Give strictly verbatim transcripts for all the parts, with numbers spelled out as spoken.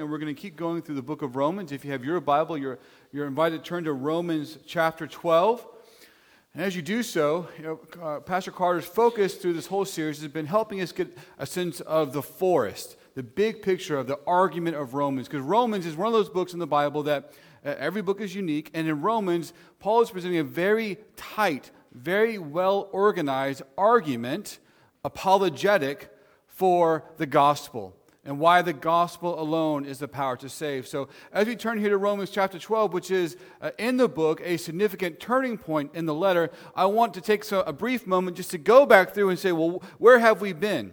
And we're going to keep going through the book of Romans. If you have your Bible, you're, you're invited to turn to Romans chapter twelve. And as you do so, you know, uh, Pastor Carter's focus through this whole series has been helping us get a sense of the forest, the big picture of the argument of Romans. Because Romans is one of those books in the Bible that uh, every book is unique. And in Romans, Paul is presenting a very tight, very well-organized argument, apologetic, for the gospel. And why the gospel alone is the power to save. So as we turn here to Romans chapter twelve, which is uh, in the book a significant turning point in the letter, I want to take so, a brief moment just to go back through and say, well, where have we been?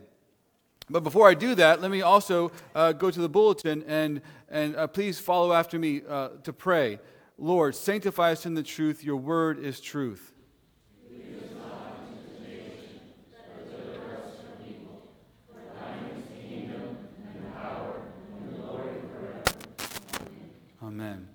But before I do that, let me also uh, go to the bulletin and, and uh, please follow after me uh, to pray. Lord, sanctify us in the truth. Your word is truth. Amen.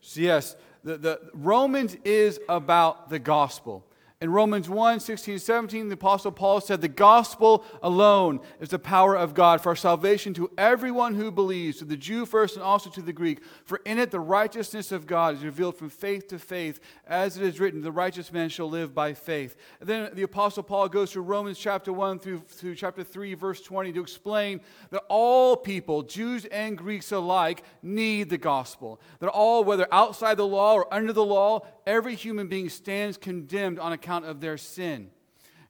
So yes, the, the Romans is about the gospel. In Romans one, sixteen, seventeen, the Apostle Paul said, the gospel alone is the power of God for salvation to everyone who believes, to the Jew first and also to the Greek. For in it the righteousness of God is revealed from faith to faith, as it is written, the righteous man shall live by faith. And then the Apostle Paul goes through Romans chapter one through, through chapter three, verse twenty, to explain that all people, Jews and Greeks alike, need the gospel. That all, whether outside the law or under the law, every human being stands condemned on account of their sin.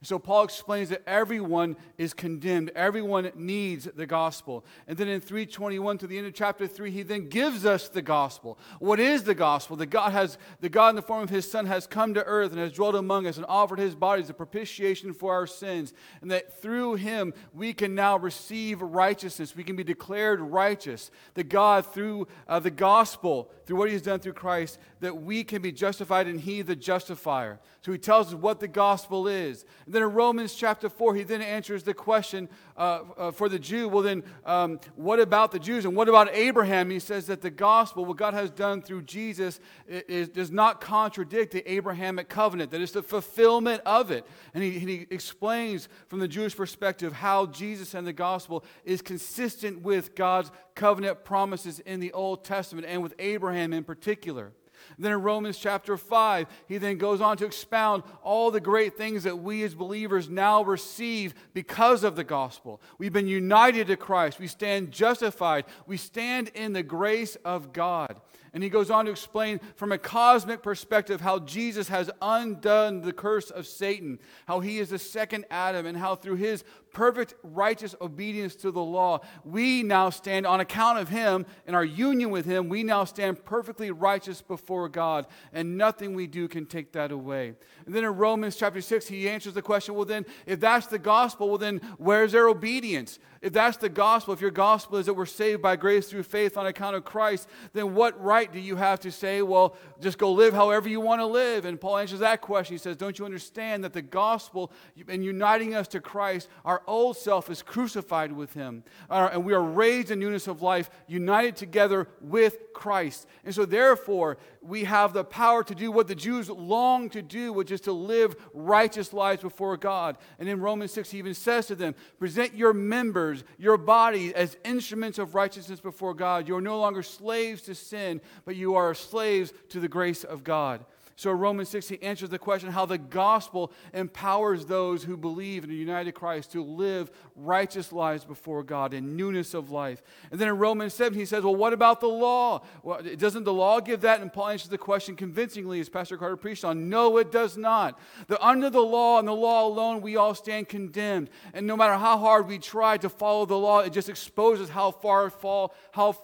So Paul explains that everyone is condemned. Everyone needs the gospel. And then in three twenty-one to the end of chapter three, he then gives us the gospel. What is the gospel? That God has, that God in the form of his Son has come to earth and has dwelt among us and offered his body as a propitiation for our sins. And that through him, we can now receive righteousness. We can be declared righteous. That God, through uh, the gospel, through what he has done through Christ, that we can be justified and he the justifier. So he tells us what the gospel is. And then in Romans chapter four, he then answers the question uh, uh, for the Jew, well then, um, what about the Jews and what about Abraham? And he says that the gospel, what God has done through Jesus, is, does not contradict the Abrahamic covenant, that it's the fulfillment of it. And he, and he explains from the Jewish perspective how Jesus and the gospel is consistent with God's covenant promises in the Old Testament and with Abraham in particular. And then in Romans chapter five, he then goes on to expound all the great things that we as believers now receive because of the gospel. We've been united to Christ. We stand justified. We stand in the grace of God. And he goes on to explain from a cosmic perspective how Jesus has undone the curse of Satan, how he is the second Adam, and how through his perfect righteous obedience to the law, we now stand on account of him and our union with him, we now stand perfectly righteous before God, and nothing we do can take that away. And then in Romans chapter six, he answers the question, well then, if that's the gospel, well then, where's their obedience? If that's the gospel, if your gospel is that we're saved by grace through faith on account of Christ, then what right do you have to say, well, just go live however you want to live? And Paul answers that question. He says, don't you understand that the gospel, in uniting us to Christ, our old self is crucified with him, uh, and we are raised in newness of life, united together with Christ. And so therefore, we have the power to do what the Jews long to do, which is to live righteous lives before God. And in Romans six, he even says to them, present your members, your body, as instruments of righteousness before God. You are no longer slaves to sin, but you are slaves to the grace of God. So Romans six, he answers the question how the gospel empowers those who believe in the united Christ to live righteous lives before God in newness of life. And then in Romans seven, he says, well, what about the law? Well, doesn't the law give that? And Paul answers the question convincingly, as Pastor Carter preached on, no, it does not. That under the law and the law alone, we all stand condemned. And no matter how hard we try to follow the law, it just exposes how far fall, how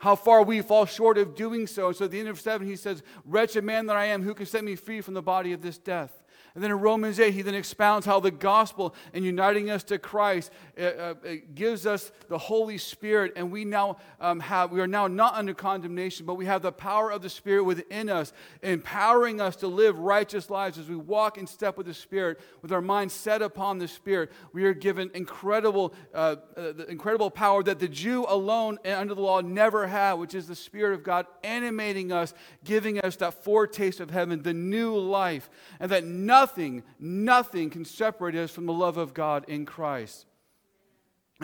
How far we fall short of doing so. And so at the end of seven, he says, wretched man that I am, who can set me free from the body of this death? And then in Romans eight, he then expounds how the gospel and uniting us to Christ it, uh, it gives us the Holy Spirit, and we now um, have we are now not under condemnation, but we have the power of the Spirit within us, empowering us to live righteous lives as we walk in step with the Spirit, with our minds set upon the Spirit. We are given incredible, uh, uh, the incredible power that the Jew alone and under the law never had, which is the Spirit of God animating us, giving us that foretaste of heaven, the new life, and that nothing. Nothing, nothing can separate us from the love of God in Christ.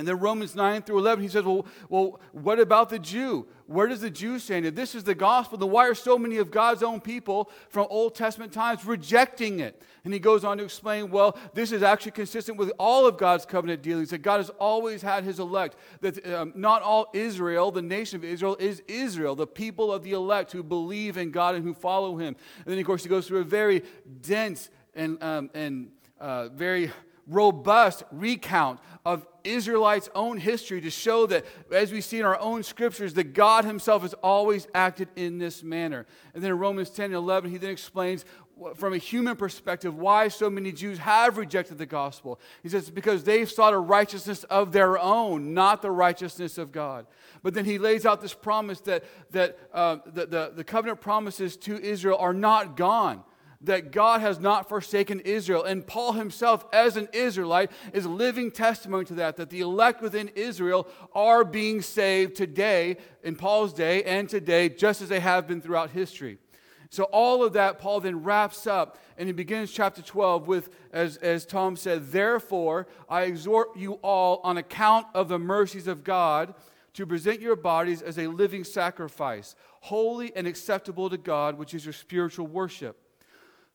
And then Romans nine through eleven, he says, well, well, what about the Jew? Where does the Jew stand? If this is the gospel, then why are so many of God's own people from Old Testament times rejecting it? And he goes on to explain, well, this is actually consistent with all of God's covenant dealings, that God has always had his elect, that um, not all Israel, the nation of Israel, is Israel, the people of the elect who believe in God and who follow him. And then, of course, he goes through a very dense and, um, and uh, very... robust recount of Israelites' own history to show that, as we see in our own scriptures, that God himself has always acted in this manner. And then in Romans ten and eleven, he then explains from a human perspective why so many Jews have rejected the gospel. He says it's because they've sought a righteousness of their own, not the righteousness of God. But then he lays out this promise that, that uh, the, the, the covenant promises to Israel are not gone, that God has not forsaken Israel. And Paul himself, as an Israelite, is living testimony to that, that the elect within Israel are being saved today, in Paul's day and today, just as they have been throughout history. So all of that, Paul then wraps up, and he begins chapter twelve with, as, as Tom said, therefore, I exhort you all on account of the mercies of God to present your bodies as a living sacrifice, holy and acceptable to God, which is your spiritual worship.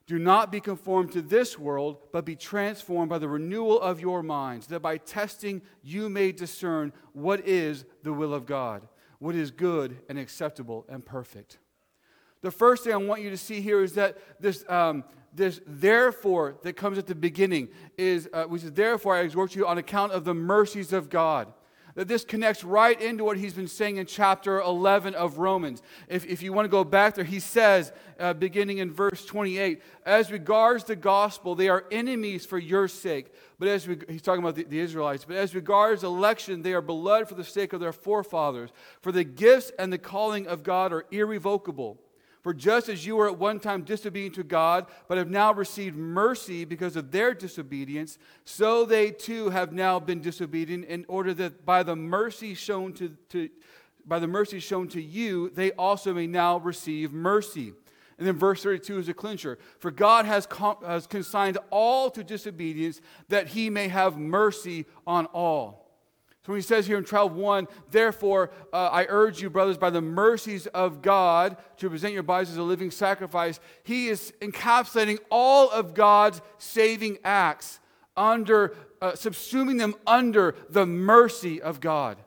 Do not be conformed to this world, but be transformed by the renewal of your minds, that by testing you may discern what is the will of God, what is good and acceptable and perfect. The first thing I want you to see here is that this um, this therefore that comes at the beginning is, uh, which is therefore I exhort you on account of the mercies of God. That this connects right into what he's been saying in chapter eleven of Romans. If, if you want to go back there, he says, uh, beginning in verse twenty-eight, as regards the gospel, they are enemies for your sake. But as we, he's talking about the, the Israelites, but as regards election, they are beloved for the sake of their forefathers. For the gifts and the calling of God are irrevocable. For just as you were at one time disobedient to God, but have now received mercy because of their disobedience, so they too have now been disobedient, in order that by the mercy shown to, to by the mercy shown to you, they also may now receive mercy. And then verse thirty-two is a clincher. For God has, con- has consigned all to disobedience, that he may have mercy on all. So when he says here in twelve one, therefore uh, I urge you, brothers, by the mercies of God to present your bodies as a living sacrifice, he is encapsulating all of God's saving acts, under uh, subsuming them under the mercy of God.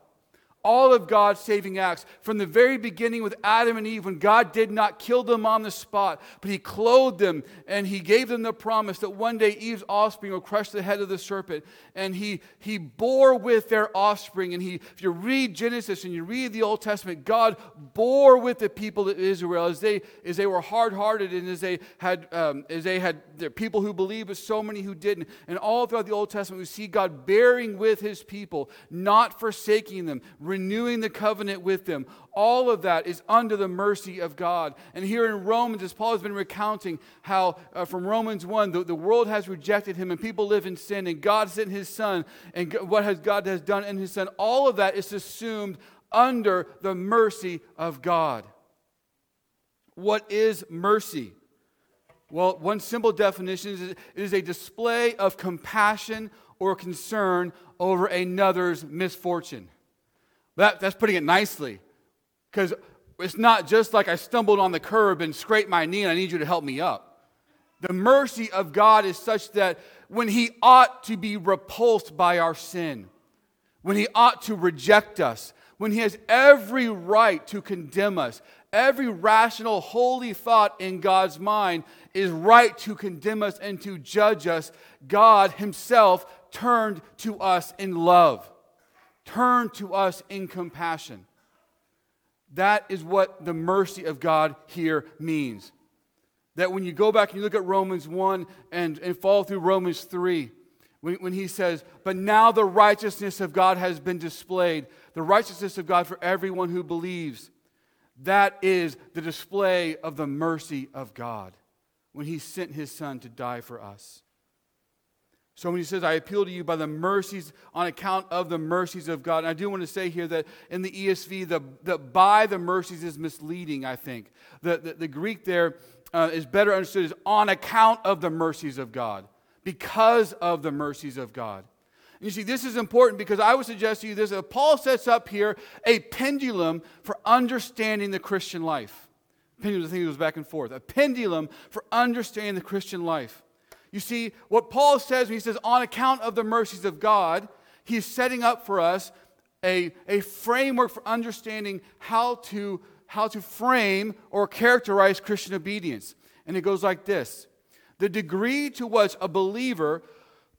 All of God's saving acts, from the very beginning with Adam and Eve, when God did not kill them on the spot, but he clothed them and he gave them the promise that one day Eve's offspring will crush the head of the serpent. And he, he bore with their offspring. And he, if you read Genesis and you read the Old Testament, God bore with the people of Israel as they, as they were hard-hearted, and as they had, um, as they had their people who believed, but so many who didn't. And all throughout the Old Testament, we see God bearing with his people, not forsaking them, renewing the covenant with them. All of that is under the mercy of God. And here in Romans, as Paul has been recounting how uh, from Romans one, the, the world has rejected him and people live in sin, and God sent his son, and what has God has done in his son, all of that is assumed under the mercy of God. What is mercy? Well, one simple definition is it is a display of compassion or concern over another's misfortune. That, that's putting it nicely, because it's not just like I stumbled on the curb and scraped my knee and I need you to help me up. The mercy of God is such that when he ought to be repulsed by our sin, when he ought to reject us, when he has every right to condemn us, every rational, holy thought in God's mind is right to condemn us and to judge us, God himself turned to us in love. Turn to us in compassion. That is what the mercy of God here means. That when you go back and you look at Romans one and, and follow through Romans three, when, when he says, but now the righteousness of God has been displayed, the righteousness of God for everyone who believes, that is the display of the mercy of God when he sent his son to die for us. So when he says, I appeal to you by the mercies, on account of the mercies of God. And I do want to say here that in the E S V, the, the by the mercies is misleading, I think. The, the, the Greek there uh, is better understood as on account of the mercies of God, because of the mercies of God. You see, this is important because I would suggest to you this. Paul sets up here a pendulum for understanding the Christian life. Pendulum is the thing that goes back and forth. A pendulum for understanding the Christian life. You see, what Paul says when he says, on account of the mercies of God, he's setting up for us a, a framework for understanding how to, how to frame or characterize Christian obedience. And it goes like this. The degree to which a believer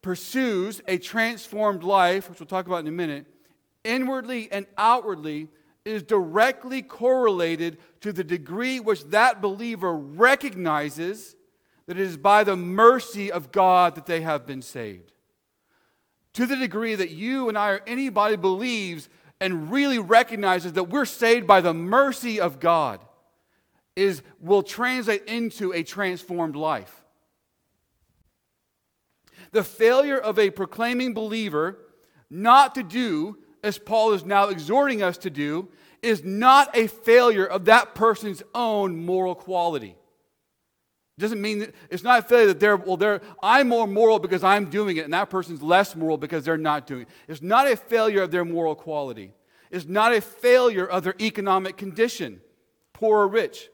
pursues a transformed life, which we'll talk about in a minute, inwardly and outwardly, is directly correlated to the degree which that believer recognizes that it is by the mercy of God that they have been saved. To the degree that you and I or anybody believes and really recognizes that we're saved by the mercy of God is will translate into a transformed life. The failure of a proclaiming believer not to do, as Paul is now exhorting us to do, is not a failure of that person's own moral quality. It doesn't mean that it's not a failure that they're, well, they're, I'm more moral because I'm doing it, and that person's less moral because they're not doing it. It's not a failure of their moral quality. It's not a failure of their economic condition, poor or rich.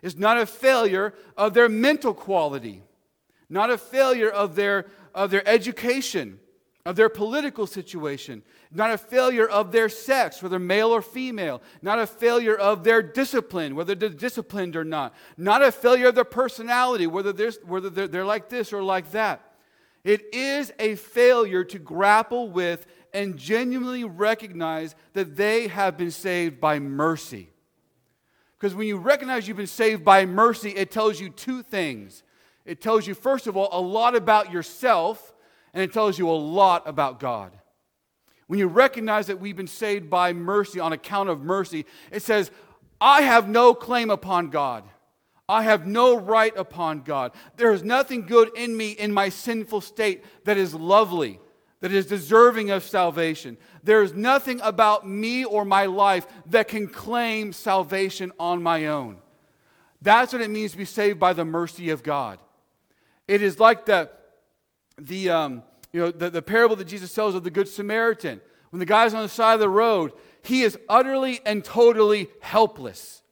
It's not a failure of their mental quality. Not a failure of their of their education, of their political situation, not a failure of their sex, whether male or female, not a failure of their discipline, whether they're disciplined or not, not a failure of their personality, whether they're, whether they're, they're like this or like that. It is a failure to grapple with and genuinely recognize that they have been saved by mercy. Because when you recognize you've been saved by mercy, it tells you two things. It tells you, first of all, a lot about yourself, and it tells you a lot about God. When you recognize that we've been saved by mercy, on account of mercy, it says, I have no claim upon God. I have no right upon God. There is nothing good in me in my sinful state that is lovely, that is deserving of salvation. There is nothing about me or my life that can claim salvation on my own. That's what it means to be saved by the mercy of God. It is like the, the um, you know, the, the parable that Jesus tells of the Good Samaritan. When the guy's on the side of the road, he is utterly and totally helpless.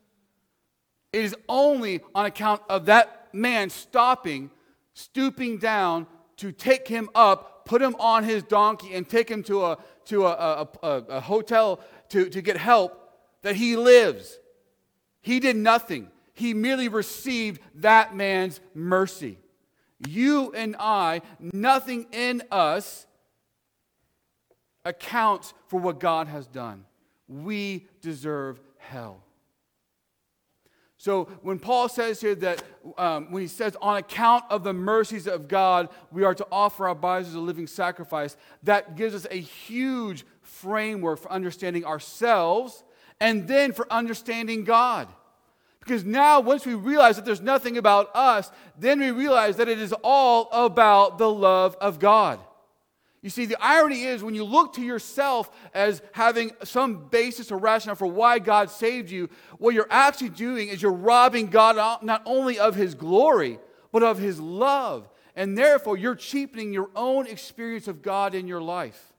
It is only on account of that man stopping, stooping down to take him up, put him on his donkey, and take him to a to a, a, a, a hotel to, to get help that he lives. He did nothing. He merely received that man's mercy. You and I, nothing in us accounts for what God has done. We deserve hell. So when Paul says here that, um, when he says, on account of the mercies of God, we are to offer our bodies as a living sacrifice, that gives us a huge framework for understanding ourselves and then for understanding God. Because now, once we realize that there's nothing about us, then we realize that it is all about the love of God. You see, the irony is when you look to yourself as having some basis or rationale for why God saved you, what you're actually doing is you're robbing God not only of His glory, but of His love. And therefore, you're cheapening your own experience of God in your life.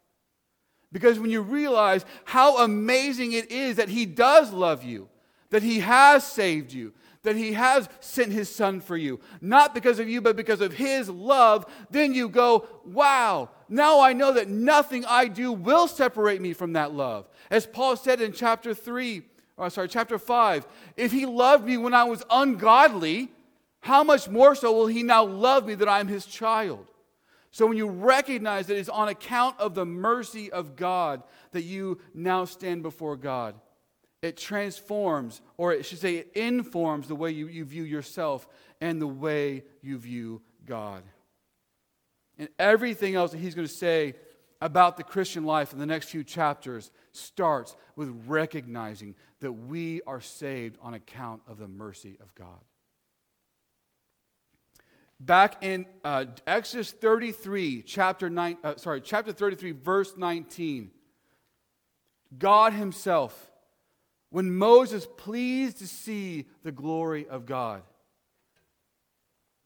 Because when you realize how amazing it is that He does love you, that He has saved you, that He has sent His Son for you, not because of you, but because of His love, then you go, wow, now I know that nothing I do will separate me from that love. As Paul said in chapter three, or sorry, chapter five, if He loved me when I was ungodly, how much more so will He now love me that I am His child? So when you recognize that it's on account of the mercy of God that you now stand before God, it transforms, or it should say it informs the way you, you view yourself and the way you view God. And everything else that he's going to say about the Christian life in the next few chapters starts with recognizing that we are saved on account of the mercy of God. Back in uh, Exodus thirty-three, chapter nine, uh, sorry, chapter thirty-three, verse nineteen, God Himself, when Moses pleased to see the glory of God,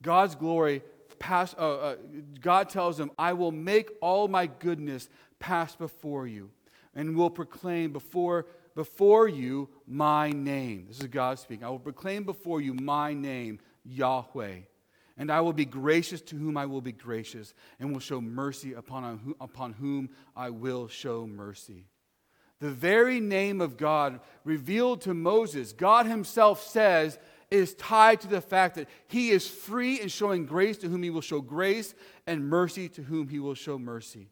God's glory pass, uh, uh, God tells him, I will make all my goodness pass before you and will proclaim before before you my name. This is God speaking. I will proclaim before you my name, Yahweh. And I will be gracious to whom I will be gracious, and will show mercy upon, upon whom I will show mercy. The very name of God revealed to Moses, God himself says, is tied to the fact that he is free in showing grace to whom he will show grace, and mercy to whom he will show mercy.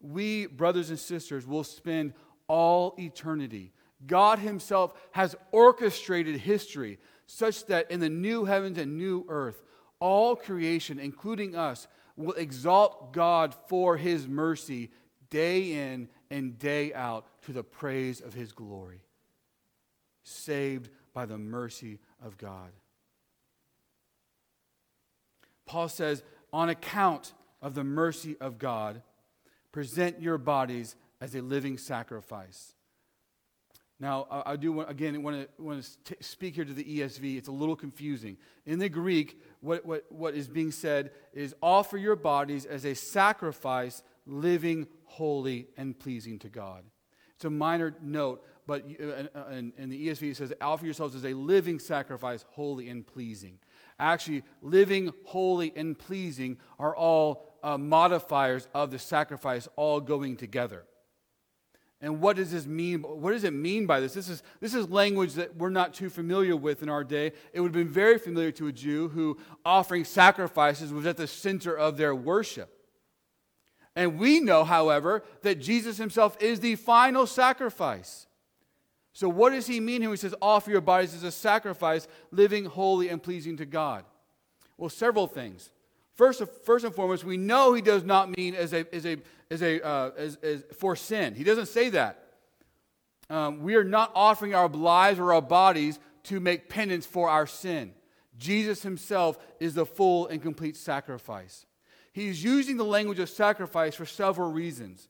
We, brothers and sisters, will spend all eternity. God himself has orchestrated history such that in the new heavens and new earth, all creation, including us, will exalt God for his mercy day in and day out to the praise of his glory. Saved by the mercy of God. Paul says, on account of the mercy of God, present your bodies as a living sacrifice. Now, I, I do, want, again, want to, want to t- speak here to the E S V. It's a little confusing. In the Greek, what, what, what is being said is, offer your bodies as a sacrifice, living, holy, and pleasing to God. It's a minor note, but in, in the E S V it says, offer yourselves as a living sacrifice, holy and pleasing. Actually, living, holy, and pleasing are all uh, modifiers of the sacrifice, all going together. And what does this mean? What does it mean by this? This is this is language that we're not too familiar with in our day. It would have been very familiar to a Jew who offering sacrifices was at the center of their worship. And we know, however, that Jesus himself is the final sacrifice. So what does he mean when he says, offer your bodies as a sacrifice, living, holy, and pleasing to God? Well, several things. First, first and foremost, we know he does not mean as a as a as a uh, as, as for sin. He doesn't say that. Um, we are not offering our lives or our bodies to make penance for our sin. Jesus himself is the full and complete sacrifice. He's using the language of sacrifice for several reasons.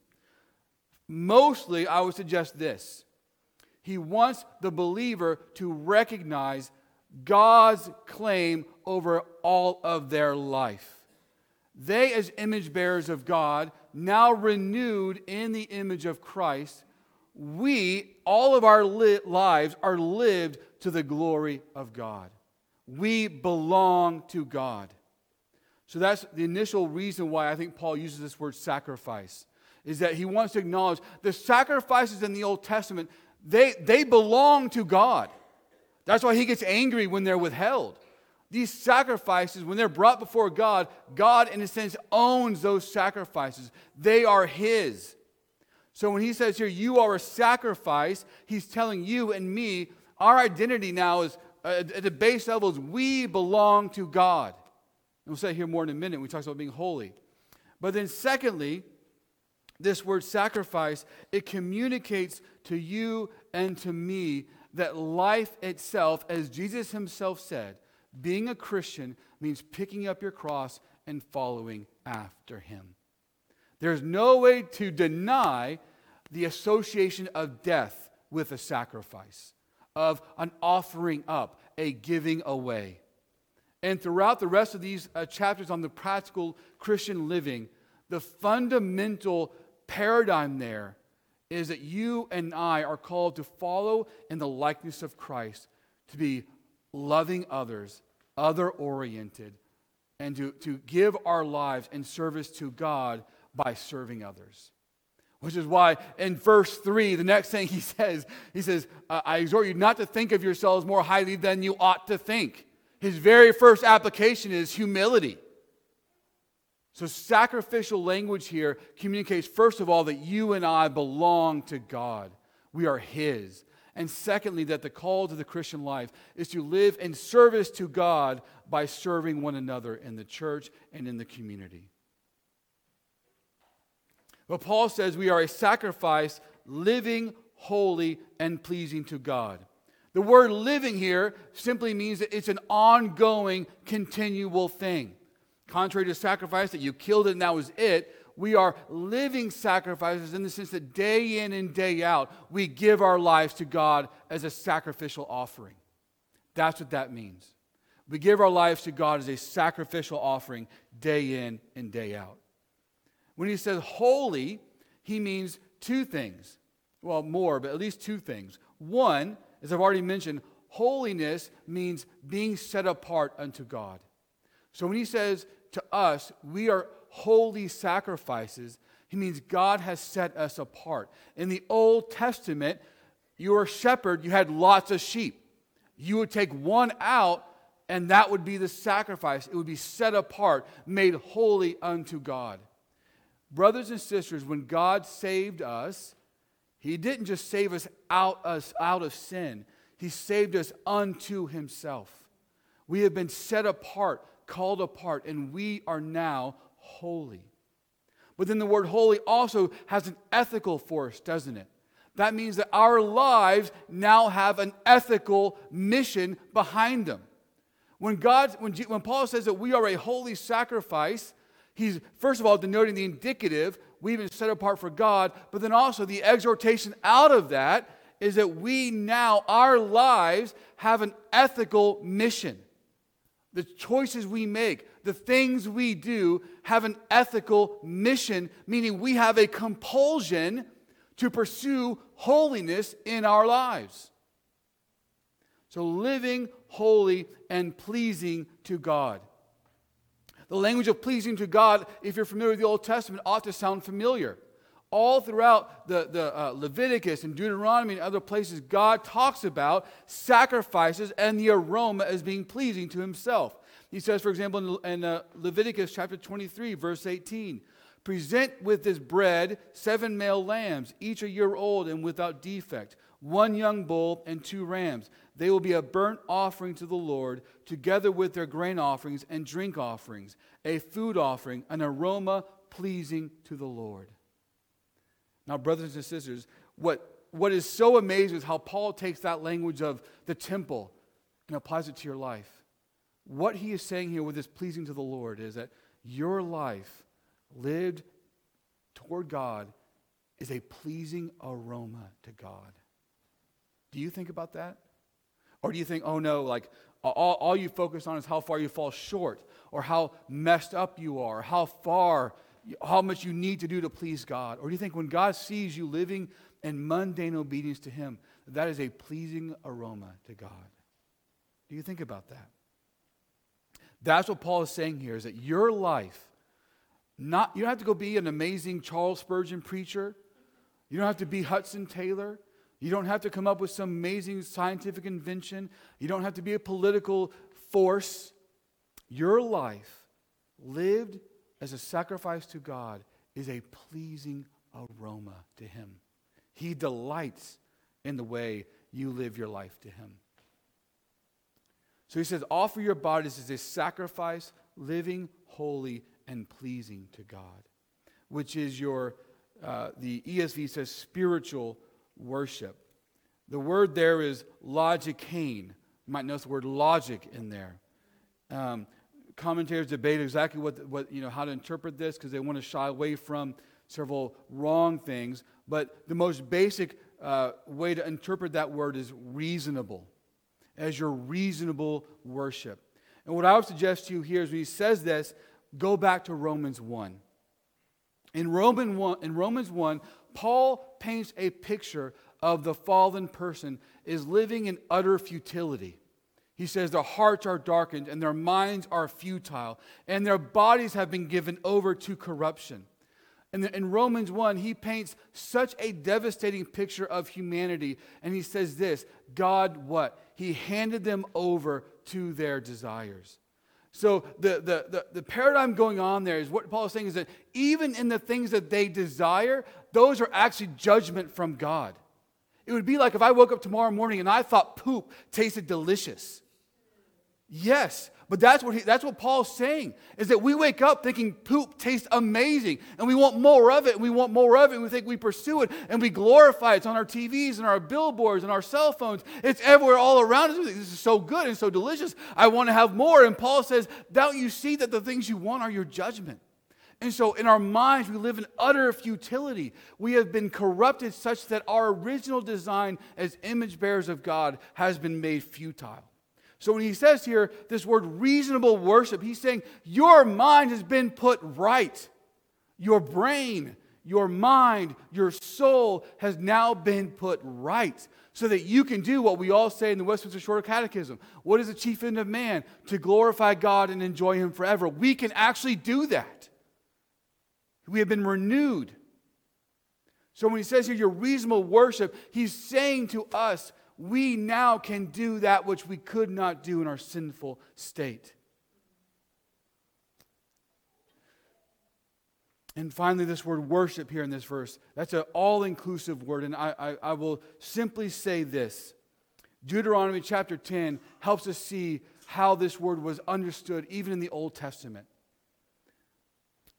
Mostly, I would suggest this: he wants the believer to recognize God's claim over all of their life. They, as image bearers of God, now renewed in the image of Christ, we, all of our li- lives, are lived to the glory of God. We belong to God. So that's the initial reason why I think Paul uses this word sacrifice, is that he wants to acknowledge the sacrifices in the Old Testament, they, they belong to God. That's why he gets angry when they're withheld. These sacrifices, when they're brought before God, God, in a sense, owns those sacrifices. They are his. So when he says here, you are a sacrifice, he's telling you and me, our identity now is, uh, at the base level, is we belong to God. And we'll say here more in a minute when we talk about being holy. But then secondly, this word sacrifice, it communicates to you and to me that life itself, as Jesus himself said, being a Christian means picking up your cross and following after him. There's no way to deny the association of death with a sacrifice, of an offering up, a giving away. And throughout the rest of these uh, chapters on the practical Christian living, the fundamental paradigm there is that you and I are called to follow in the likeness of Christ, to be loving others, other-oriented, and to, to give our lives in service to God by serving others. Which is why in verse three, the next thing he says, he says, I exhort you not to think of yourselves more highly than you ought to think. His very first application is humility. So sacrificial language here communicates, first of all, that you and I belong to God. We are his. And secondly, that the call to the Christian life is to live in service to God by serving one another in the church and in the community. But Paul says we are a sacrifice, living, holy, and pleasing to God. The word living here simply means that it's an ongoing, continual thing. Contrary to sacrifice, that you killed it and that was it, we are living sacrifices in the sense that day in and day out, we give our lives to God as a sacrificial offering. That's what that means. We give our lives to God as a sacrificial offering day in and day out. When he says holy, he means two things. Well, more, but at least two things. One, as I've already mentioned, holiness means being set apart unto God. So when he says to us, we are holy sacrifices, he means God has set us apart. In the Old Testament, you were a shepherd, you had lots of sheep. You would take one out, and that would be the sacrifice. It would be set apart, made holy unto God. Brothers and sisters, when God saved us, he didn't just save us out, us out of sin. He saved us unto himself. We have been set apart, called apart, and we are now holy. But then the word holy also has an ethical force, doesn't it? That means that our lives now have an ethical mission behind them. When God, when, G, when Paul says that we are a holy sacrifice, he's first of all denoting the indicative, we've been set apart for God, but then also the exhortation out of that is that we now, our lives, have an ethical mission. The choices we make, the things we do, have an ethical mission, meaning we have a compulsion to pursue holiness in our lives. So living holy and pleasing to God. The language of pleasing to God, if you're familiar with the Old Testament, ought to sound familiar. All throughout the, the uh, Leviticus and Deuteronomy and other places, God talks about sacrifices and the aroma as being pleasing to himself. He says, for example, in, in uh, Leviticus chapter twenty-three, verse eighteen, present with this bread seven male lambs, each a year old and without defect, one young bull and two rams. They will be a burnt offering to the Lord, together with their grain offerings and drink offerings, a food offering, an aroma pleasing to the Lord. Now, brothers and sisters, what, what is so amazing is how Paul takes that language of the temple and applies it to your life. What he is saying here with this pleasing to the Lord is that your life lived toward God is a pleasing aroma to God. Do you think about that? Or do you think, oh no, like all, all you focus on is how far you fall short, or how messed up you are, how far, how much you need to do to please God? Or do you think when God sees you living in mundane obedience to him, that is a pleasing aroma to God? Do you think about that? That's what Paul is saying here, is that your life, Not, you don't have to go be an amazing Charles Spurgeon preacher. You don't have to be Hudson Taylor. You don't have to come up with some amazing scientific invention. You don't have to be a political force. Your life, lived as a sacrifice to God, is a pleasing aroma to him. He delights in the way you live your life to him. So he says, offer your bodies as a sacrifice, living holy and pleasing to God, which is your, uh, the E S V says spiritual worship. The word there is logikain. You might notice the word logic in there. Um, commentators debate exactly what, what you know how to interpret this, because they want to shy away from several wrong things. But the most basic uh, way to interpret that word is reasonable, as your reasonable worship. And what I would suggest to you here is when he says this, go back to Romans one. In Romans one, in Romans one, Paul paints a picture of the fallen person is living in utter futility. He says their hearts are darkened and their minds are futile and their bodies have been given over to corruption. And in Romans one, he paints such a devastating picture of humanity, and he says this, God what? He handed them over to their desires. So the, the, the, the paradigm going on there is what Paul is saying is that even in the things that they desire, those are actually judgment from God. It would be like if I woke up tomorrow morning and I thought poop tasted delicious. Yes, but that's what he, that's what Paul's saying, is that we wake up thinking poop tastes amazing, and we want more of it, and we want more of it, and we think we pursue it, and we glorify it. It's on our T Vs and our billboards and our cell phones. It's everywhere all around us. This is so good and so delicious. I want to have more. And Paul says, don't you see that the things you want are your judgment? And so in our minds, we live in utter futility. We have been corrupted such that our original design as image bearers of God has been made futile. So when he says here this word reasonable worship, he's saying your mind has been put right. Your brain, your mind, your soul has now been put right so that you can do what we all say in the Westminster Shorter Catechism. What is the chief end of man? To glorify God and enjoy him forever. We can actually do that. We have been renewed. So when he says here your reasonable worship, he's saying to us, we now can do that which we could not do in our sinful state. And finally, this word worship here in this verse, that's an all-inclusive word. And I, I, I will simply say this. Deuteronomy chapter ten helps us see how this word was understood even in the Old Testament.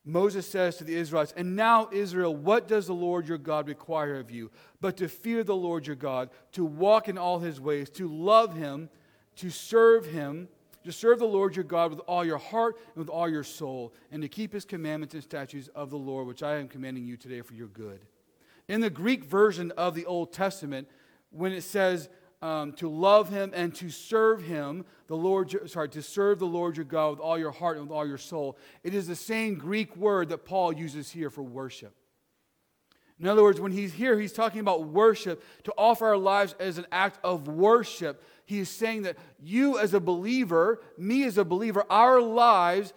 Moses says to the Israelites, "And now, Israel, what does the Lord your God require of you? But to fear the Lord your God, to walk in all his ways, to love him, to serve him, to serve the Lord your God with all your heart and with all your soul, and to keep his commandments and statutes of the Lord, which I am commanding you today for your good." In the Greek version of the Old Testament, when it says um, to love him and to serve him, the Lord, sorry, to serve the Lord your God with all your heart and with all your soul, it is the same Greek word that Paul uses here for worship. In other words, when he's here, he's talking about worship, to offer our lives as an act of worship. He is saying that you as a believer, me as a believer, our lives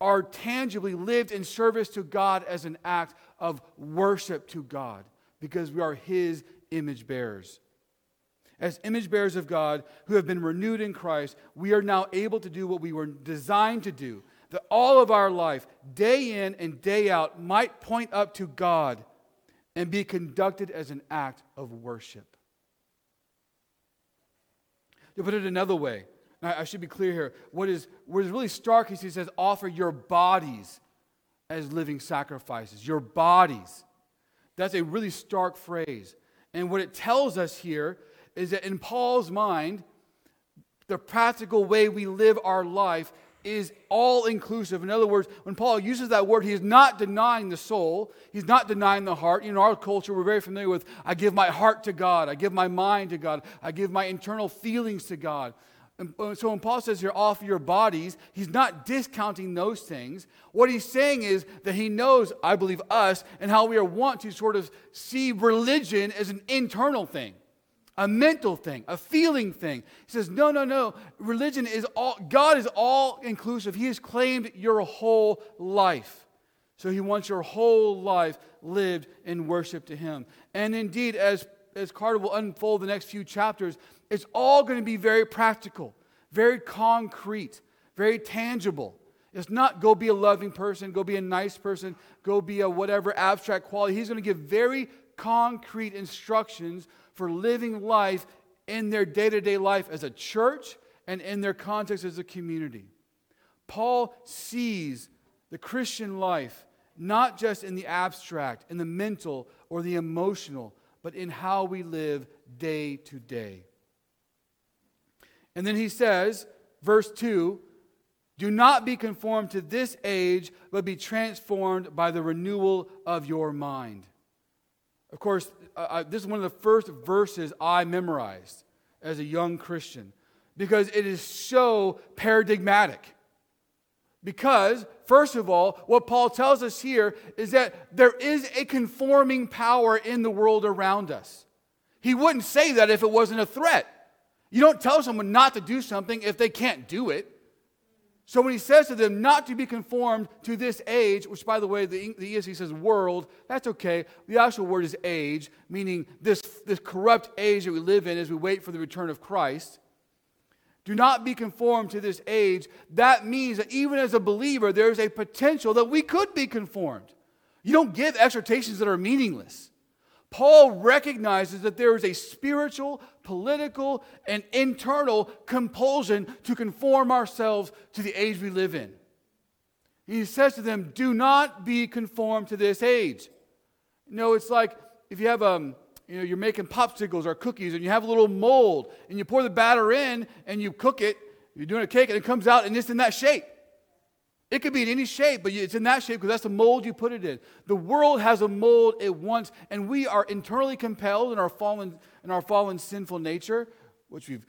are tangibly lived in service to God as an act of worship to God, because we are his image bearers. As image bearers of God who have been renewed in Christ, we are now able to do what we were designed to do, that all of our life, day in and day out, might point up to God and be conducted as an act of worship. To put it another way, I, I should be clear here, what is, what is really stark is he says, offer your bodies as living sacrifices, your bodies. That's a really stark phrase. And what it tells us here is that in Paul's mind, the practical way we live our life is all-inclusive. In other words, when Paul uses that word, he is not denying the soul. He's not denying the heart. In our culture, we're very familiar with, I give my heart to God. I give my mind to God. I give my internal feelings to God. And so when Paul says here, offer your bodies, he's not discounting those things. What he's saying is that he knows, I believe, us and how we are want to sort of see religion as an internal thing, a mental thing, a feeling thing. He says, no, no, no. Religion is all, God is all inclusive. He has claimed your whole life. So he wants your whole life lived in worship to him. And indeed, as, as Carter will unfold the next few chapters, it's all going to be very practical, very concrete, very tangible. It's not go be a loving person, go be a nice person, go be a whatever abstract quality. He's going to give very concrete instructions for living life in their day-to-day life as a church and in their context as a community. Paul sees the Christian life not just in the abstract, in the mental or the emotional, but in how we live day to day. And then he says, verse two, "Do not be conformed to this age, but be transformed by the renewal of your mind." Of course, uh, this is one of the first verses I memorized as a young Christian because it is so paradigmatic. Because, first of all, what Paul tells us here is that there is a conforming power in the world around us. He wouldn't say that if it wasn't a threat. You don't tell someone not to do something if they can't do it. So when he says to them not to be conformed to this age, which, by the way, the, the E S V says world, that's okay. The actual word is age, meaning this, this corrupt age that we live in as we wait for the return of Christ. Do not be conformed to this age. That means that even as a believer, there's a potential that we could be conformed. You don't give exhortations that are meaningless. Paul recognizes that there is a spiritual, political, and internal compulsion to conform ourselves to the age we live in. He says to them, do not be conformed to this age. You know, it's like if you have um, you know, you're making popsicles or cookies and you have a little mold and you pour the batter in and you cook it, you're doing a cake and it comes out and it's in that shape. It could be in any shape, but it's in that shape because that's the mold you put it in. The world has a mold it wants, and we are internally compelled in our fallen in our fallen sinful nature, which we've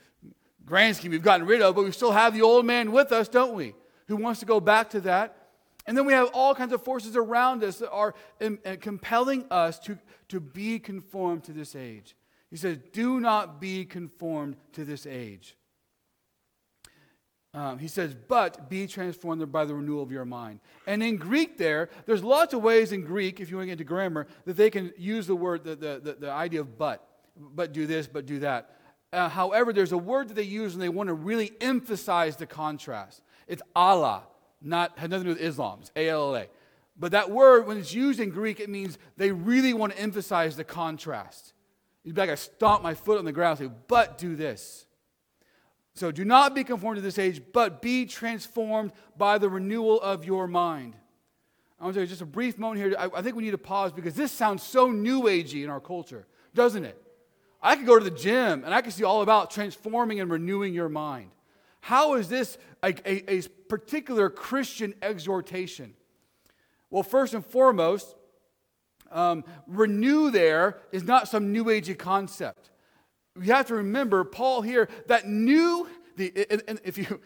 grand scheme we've gotten rid of, but we still have the old man with us, don't we? Who wants to go back to that. And then we have all kinds of forces around us that are in, in compelling us to, to be conformed to this age. He says, do not be conformed to this age. Um, he says, but be transformed by the renewal of your mind. And in Greek there, there's lots of ways in Greek, if you want to get into grammar, that they can use the word, the, the, the, the idea of but. But do this, but do that. Uh, however, there's a word that they use and they want to really emphasize the contrast. It's Allah. Not, had nothing to do with Islam. It's A L L A. But that word, when it's used in Greek, it means they really want to emphasize the contrast. You'd be like, I stomp my foot on the ground and say, but do this. So do not be conformed to this age, but be transformed by the renewal of your mind. I want to take just a brief moment here. I, I think we need to pause because this sounds so new agey in our culture, doesn't it? I could go to the gym and I could see all about transforming and renewing your mind. How is this a, a, a particular Christian exhortation? Well, first and foremost, um, renew there is not some New Agey concept. You have to remember, Paul here, that new, the, in, in, if you,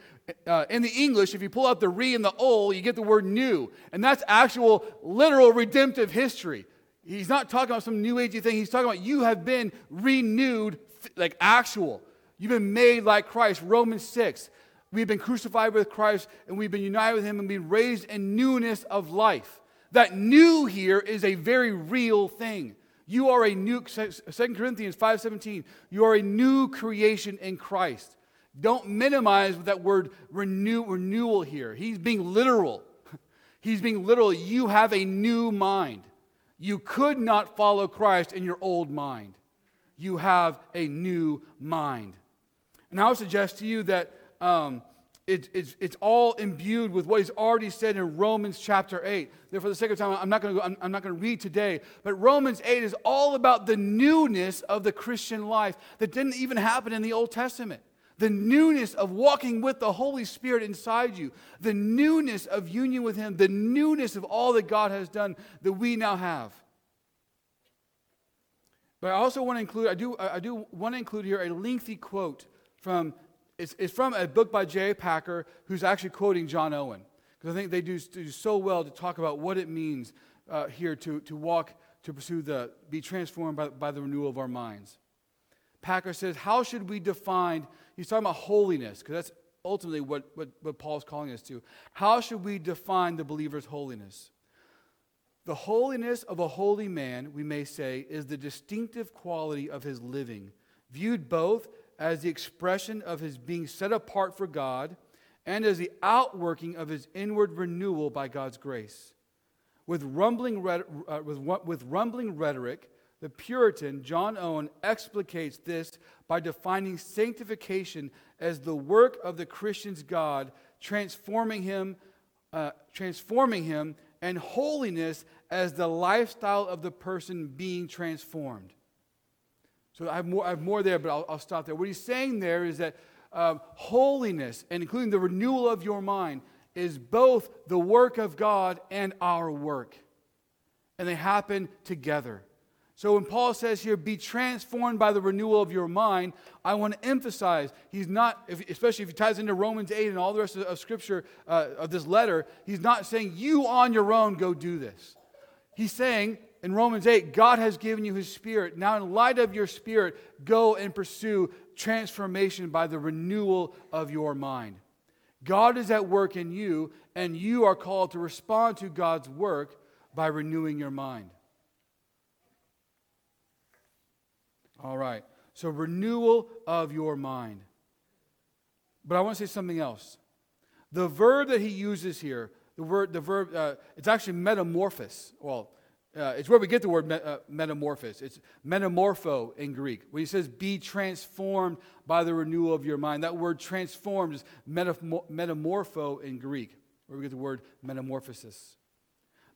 uh, in the English, if you pull out the re and the ol, you get the word new. And that's actual, literal, redemptive history. He's not talking about some New Agey thing. He's talking about you have been renewed, like actual. You've been made like Christ, Romans six. We've been crucified with Christ, and we've been united with him, and been raised in newness of life. That new here is a very real thing. You are a new, Second Corinthians five seventeen, you are a new creation in Christ. Don't minimize that word renew, renewal here. He's being literal. He's being literal. You have a new mind. You could not follow Christ in your old mind. You have a new mind. And I would suggest to you that um, it, it's, it's all imbued with what he's already said in Romans chapter eight. Therefore, for the sake of time, I'm not going to I'm, I'm not going to read today. But Romans eight is all about the newness of the Christian life that didn't even happen in the Old Testament. The newness of walking with the Holy Spirit inside you. The newness of union with him. The newness of all that God has done that we now have. But I also want to include, I do I do want to include here a lengthy quote from, it's, it's from a book by J A Packer, who's actually quoting John Owen. Because I think they do, do so well to talk about what it means uh, here to, to walk, to pursue the, be transformed by, by the renewal of our minds. Packer says, how should we define, he's talking about holiness, because that's ultimately what, what, what Paul's calling us to. How should we define the believer's holiness? The holiness of a holy man, we may say, is the distinctive quality of his living, viewed both as the expression of his being set apart for God and as the outworking of his inward renewal by God's grace. With rumbling, uh, with, with rumbling rhetoric, the Puritan John Owen explicates this by defining sanctification as the work of the Christian's God, transforming him, uh, transforming him, and holiness as the lifestyle of the person being transformed. So I have more, I have more there, but I'll, I'll stop there. What he's saying there is that um, holiness, and including the renewal of your mind, is both the work of God and our work. And they happen together. So when Paul says here, be transformed by the renewal of your mind, I want to emphasize, he's not, if, especially if he ties into Romans eight and all the rest of, of Scripture, uh, of this letter, he's not saying, you on your own go do this. He's saying, in Romans eight, God has given you his Spirit. Now in light of your Spirit, go and pursue transformation by the renewal of your mind. God is at work in you, and you are called to respond to God's work by renewing your mind. All right, so renewal of your mind. But I want to say something else. The verb that he uses here, the word, the verb, uh, it's actually metamorphosis. Well, uh, it's where we get the word me- uh, metamorphosis. It's metamorpho in Greek. When he says, be transformed by the renewal of your mind, that word transformed is metamor- metamorpho in Greek, where we get the word metamorphosis.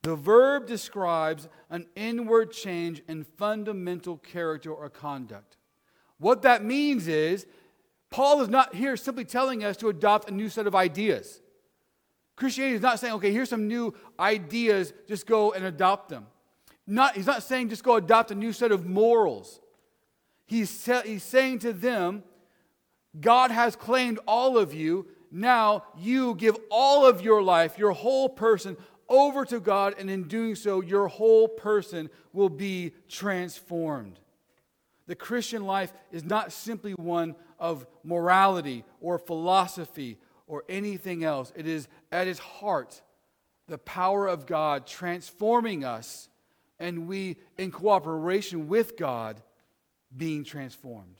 The verb describes an inward change in fundamental character or conduct. What that means is, Paul is not here simply telling us to adopt a new set of ideas. Christianity is not saying, okay, here's some new ideas, just go and adopt them. Not, he's not saying just go adopt a new set of morals. He's, he's saying to them, God has claimed all of you. Now you give all of your life, your whole person, over to God, and in doing so, your whole person will be transformed. The Christian life is not simply one of morality or philosophy or anything else. It is, at its heart, the power of God transforming us, and we, in cooperation with God, being transformed.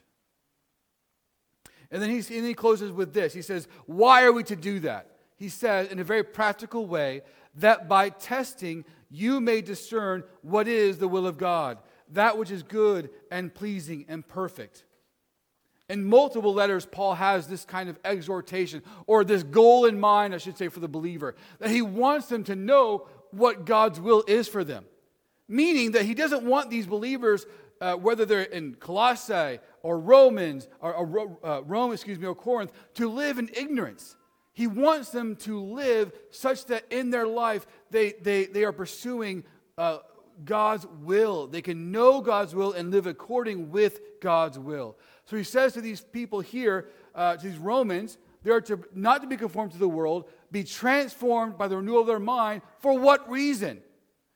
And then, he's, and then he closes with this. He says, why are we to do that? He says, in a very practical way, that by testing you may discern what is the will of God, that which is good and pleasing and perfect. In multiple letters, Paul has this kind of exhortation, or this goal in mind, I should say, for the believer, that he wants them to know what God's will is for them. Meaning that he doesn't want these believers, uh, whether they're in Colossae or Romans, or, or uh, Rome, excuse me, or Corinth, to live in ignorance. He wants them to live such that in their life they they they are pursuing uh, God's will. They can know God's will and live according with God's will. So he says to these people here, uh, to these Romans, they are to not to be conformed to the world, be transformed by the renewal of their mind. For what reason?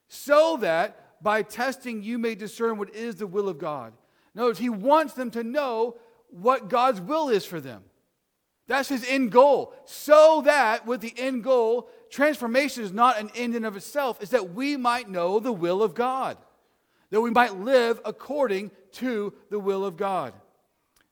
So that by testing you may discern what is the will of God. In other words, he wants them to know what God's will is for them. That's his end goal. So that with the end goal, transformation is not an end in of itself. It's that we might know the will of God. That we might live according to the will of God.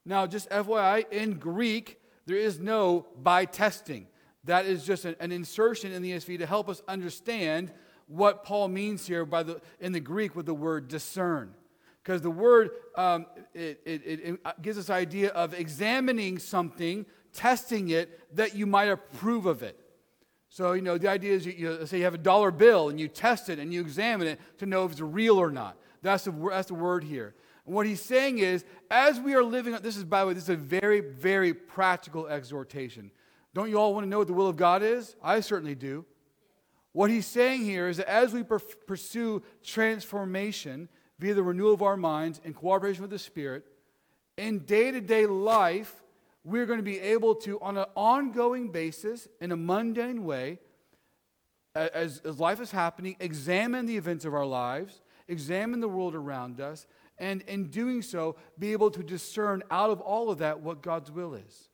Now, just F Y I, in Greek, there is no by testing. That is just an insertion in the E S V to help us understand what Paul means here by the in the Greek with the word discern. Because the word, um, it, it, it gives us the idea of examining something, testing it, that you might approve of it. So, you know, the idea is, you, you say you have a dollar bill, and you test it, and you examine it to know if it's real or not. That's the, that's the word here. And what he's saying is, as we are living, this is, by the way, this is a very, very practical exhortation. Don't you all want to know what the will of God is? I certainly do. What he's saying here is that as we per- pursue transformation via the renewal of our minds in cooperation with the Spirit, in day-to-day life, we're going to be able to, on an ongoing basis, in a mundane way, as, as life is happening, examine the events of our lives, examine the world around us, and in doing so, be able to discern out of all of that what God's will is.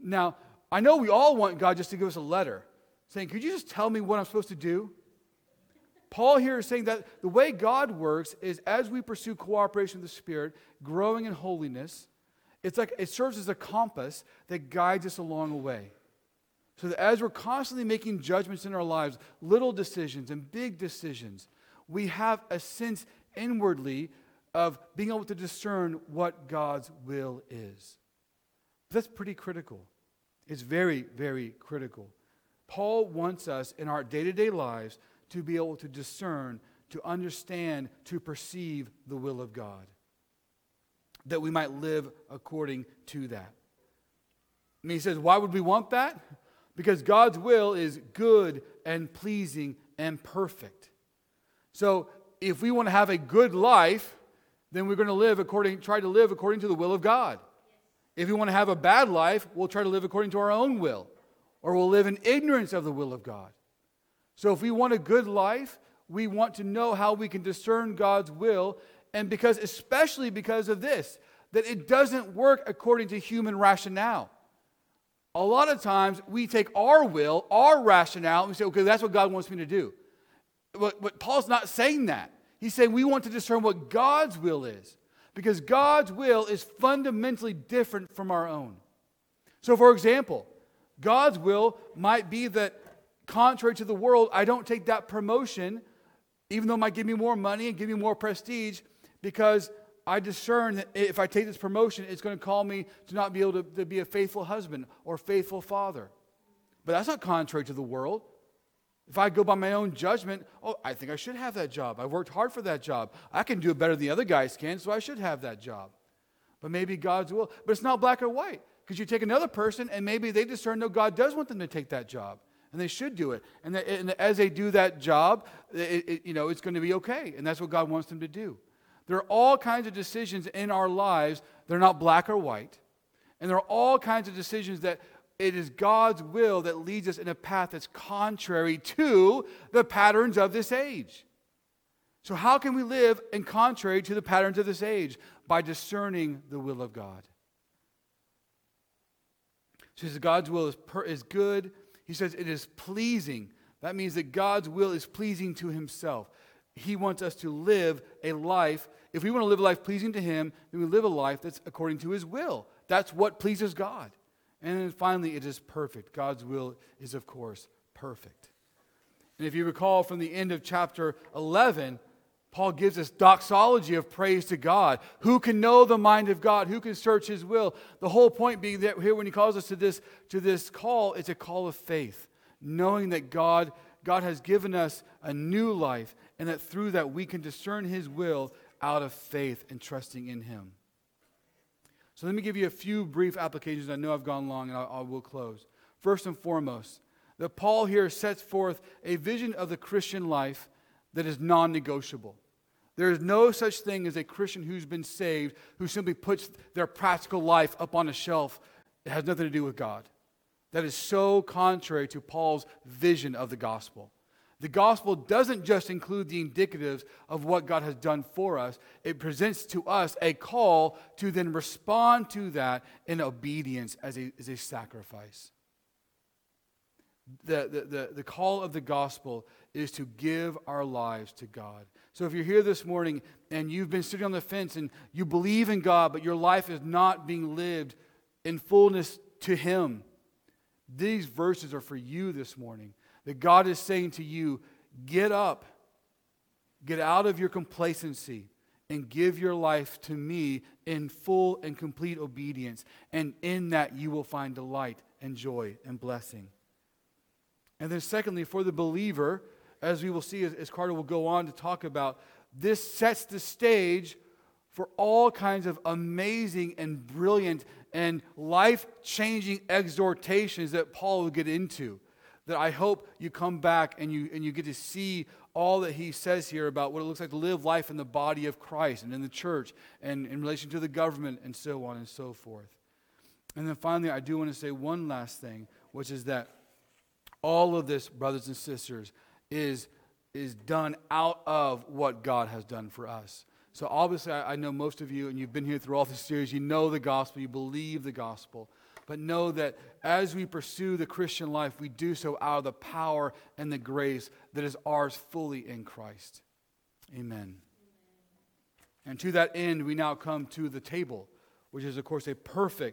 Now, I know we all want God just to give us a letter saying, could you just tell me what I'm supposed to do? Paul here is saying that the way God works is as we pursue cooperation with the Spirit, growing in holiness, it's like it serves as a compass that guides us along the way. So that as we're constantly making judgments in our lives, little decisions and big decisions, we have a sense inwardly of being able to discern what God's will is. That's pretty critical. It's very, very critical. Paul wants us in our day-to-day lives to be able to discern, to understand, to perceive the will of God. That we might live according to that. And he says, why would we want that? Because God's will is good and pleasing and perfect. So if we want to have a good life, then we're going to live according, try to live according to the will of God. If we want to have a bad life, we'll try to live according to our own will. Or we'll live in ignorance of the will of God. So if we want a good life, we want to know how we can discern God's will. And because, especially because of this, that it doesn't work according to human rationale. A lot of times we take our will, our rationale, and we say, okay, that's what God wants me to do. But, but Paul's not saying that. He's saying we want to discern what God's will is. Because God's will is fundamentally different from our own. So for example, God's will might be that contrary to the world, I don't take that promotion, even though it might give me more money and give me more prestige, because I discern that if I take this promotion, it's going to call me to not be able to, to be a faithful husband or faithful father. But that's not contrary to the world. If I go by my own judgment, oh, I think I should have that job. I worked hard for that job. I can do it better than the other guys can, so I should have that job. But maybe God's will. But it's not black or white, because you take another person, and maybe they discern, no, God does want them to take that job. And they should do it. And, that, and as they do that job, it, it, you know, it's going to be okay. And that's what God wants them to do. There are all kinds of decisions in our lives. They're not black or white. And there are all kinds of decisions that it is God's will that leads us in a path that's contrary to the patterns of this age. So how can we live in contrary to the patterns of this age? By discerning the will of God. So he says God's will is, per, is good. He says it is pleasing. That means that God's will is pleasing to himself. He wants us to live a life. If we want to live a life pleasing to him, then we live a life that's according to his will. That's what pleases God. And then finally, it is perfect. God's will is, of course, perfect. And if you recall from the end of chapter eleven, Paul gives us doxology of praise to God. Who can know the mind of God? Who can search his will? The whole point being that here when he calls us to this, to this call, it's a call of faith. Knowing that God, God has given us a new life and that through that we can discern his will out of faith and trusting in him. So let me give you a few brief applications. I know I've gone long and I, I will close. First and foremost, that Paul here sets forth a vision of the Christian life that is non-negotiable. There is no such thing as a Christian who's been saved who simply puts their practical life up on a shelf. It has nothing to do with God. That is so contrary to Paul's vision of the gospel. The gospel doesn't just include the indicatives of what God has done for us. It presents to us a call to then respond to that in obedience as a, as a sacrifice. The, the, the, the call of the gospel is to give our lives to God. So if you're here this morning and you've been sitting on the fence and you believe in God, but your life is not being lived in fullness to him, these verses are for you this morning. That God is saying to you, get up, get out of your complacency, and give your life to me in full and complete obedience. And in that you will find delight and joy and blessing. And then secondly, for the believer, as we will see as, as Carter will go on to talk about, this sets the stage for all kinds of amazing and brilliant and life-changing exhortations that Paul will get into. That I hope you come back and you and you get to see all that he says here about what it looks like to live life in the body of Christ and in the church and in relation to the government and so on and so forth. And then finally, I do want to say one last thing, which is that all of this, brothers and sisters, is, is done out of what God has done for us. So obviously, I, I know most of you, and you've been here through all this series, you know the gospel, you believe the gospel. But know that as we pursue the Christian life, we do so out of the power and the grace that is ours fully in Christ. Amen. And to that end, we now come to the table, which is, of course, a perfect